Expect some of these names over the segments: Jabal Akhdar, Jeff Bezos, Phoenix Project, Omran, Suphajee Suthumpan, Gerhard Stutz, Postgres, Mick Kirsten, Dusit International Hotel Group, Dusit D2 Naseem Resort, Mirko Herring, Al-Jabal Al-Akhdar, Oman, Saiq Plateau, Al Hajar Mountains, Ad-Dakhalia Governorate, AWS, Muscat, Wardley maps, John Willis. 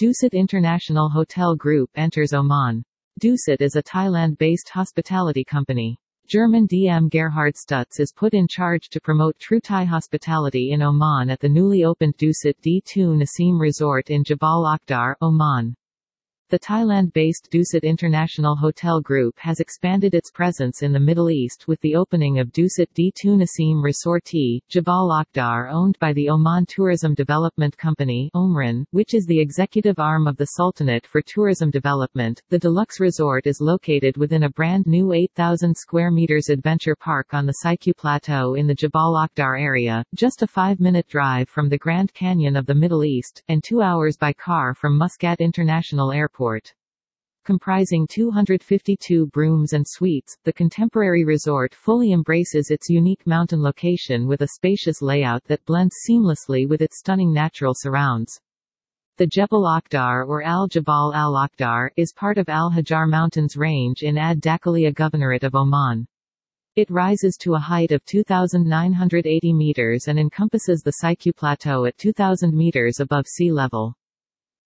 Dusit International Hotel Group enters Oman. Dusit is a Thailand-based hospitality company. German DM Gerhard Stutz is put in charge to promote true Thai hospitality in Oman at the newly opened Dusit D2 Naseem Resort in Jabal Akhdar, Oman. The Thailand-based Dusit International Hotel Group has expanded its presence in the Middle East with the opening of Dusit D2 Naseem Resort, Jabal Akhdar, owned by the Oman Tourism Development Company (Omran), which is the executive arm of the Sultanate for Tourism Development. The deluxe resort is located within a brand-new 8,000 square meters adventure park on the Saiq Plateau in the Jabal Akhdar area, just a 5-minute drive from the Grand Canyon of the Middle East, and 2 hours by car from Muscat International Airport. Comprising 252 rooms and suites, the contemporary resort fully embraces its unique mountain location with a spacious layout that blends seamlessly with its stunning natural surrounds. The Jebel Akhdar or Al-Jabal Al-Akhdar is part of Al Hajar Mountains range in Ad-Dakhalia Governorate of Oman. It rises to a height of 2,980 meters and encompasses the Saiq Plateau at 2,000 meters above sea level.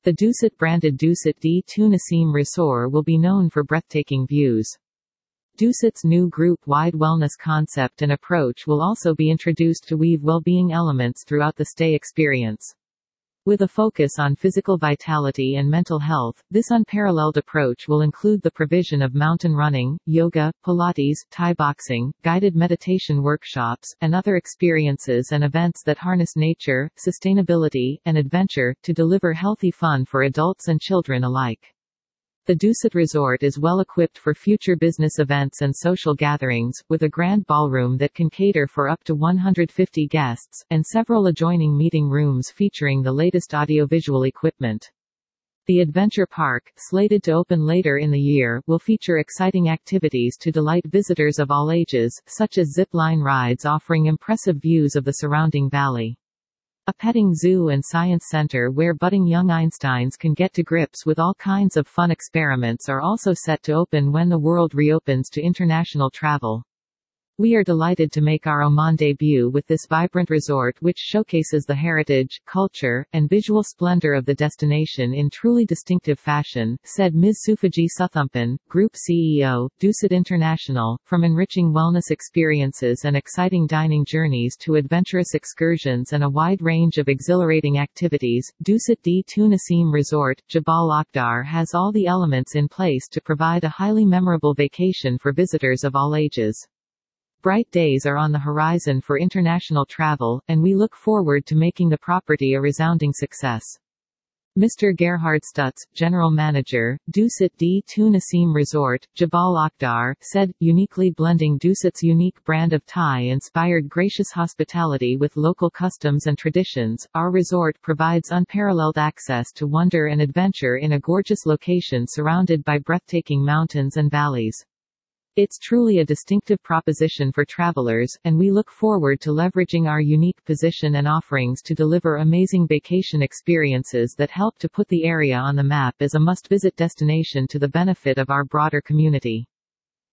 The Dusit-branded Dusit D2 Naseem Resort will be known for breathtaking views. Dusit's new group-wide wellness concept and approach will also be introduced to weave well-being elements throughout the stay experience. With a focus on physical vitality and mental health, this unparalleled approach will include the provision of mountain running, yoga, Pilates, Thai boxing, guided meditation workshops, and other experiences and events that harness nature, sustainability, and adventure, to deliver healthy fun for adults and children alike. The Dusit Resort is well equipped for future business events and social gatherings, with a grand ballroom that can cater for up to 150 guests, and several adjoining meeting rooms featuring the latest audiovisual equipment. The adventure park, slated to open later in the year, will feature exciting activities to delight visitors of all ages, such as zip-line rides offering impressive views of the surrounding valley. A petting zoo and science center where budding young Einsteins can get to grips with all kinds of fun experiments are also set to open when the world reopens to international travel. We are delighted to make our Oman debut with this vibrant resort which showcases the heritage, culture, and visual splendor of the destination in truly distinctive fashion, said Ms. Suphajee Suthumpan, Group CEO, Dusit International. From enriching wellness experiences and exciting dining journeys to adventurous excursions and a wide range of exhilarating activities, Dusit D2 Naseem Resort, Jabal Akhdar has all the elements in place to provide a highly memorable vacation for visitors of all ages. Bright days are on the horizon for international travel, and we look forward to making the property a resounding success. Mr. Gerhard Stutz, General Manager, Dusit D2 Naseem Resort, Jabal Akhdar, said, uniquely blending Dusit's unique brand of Thai-inspired gracious hospitality with local customs and traditions, our resort provides unparalleled access to wonder and adventure in a gorgeous location surrounded by breathtaking mountains and valleys. It's truly a distinctive proposition for travelers, and we look forward to leveraging our unique position and offerings to deliver amazing vacation experiences that help to put the area on the map as a must-visit destination to the benefit of our broader community.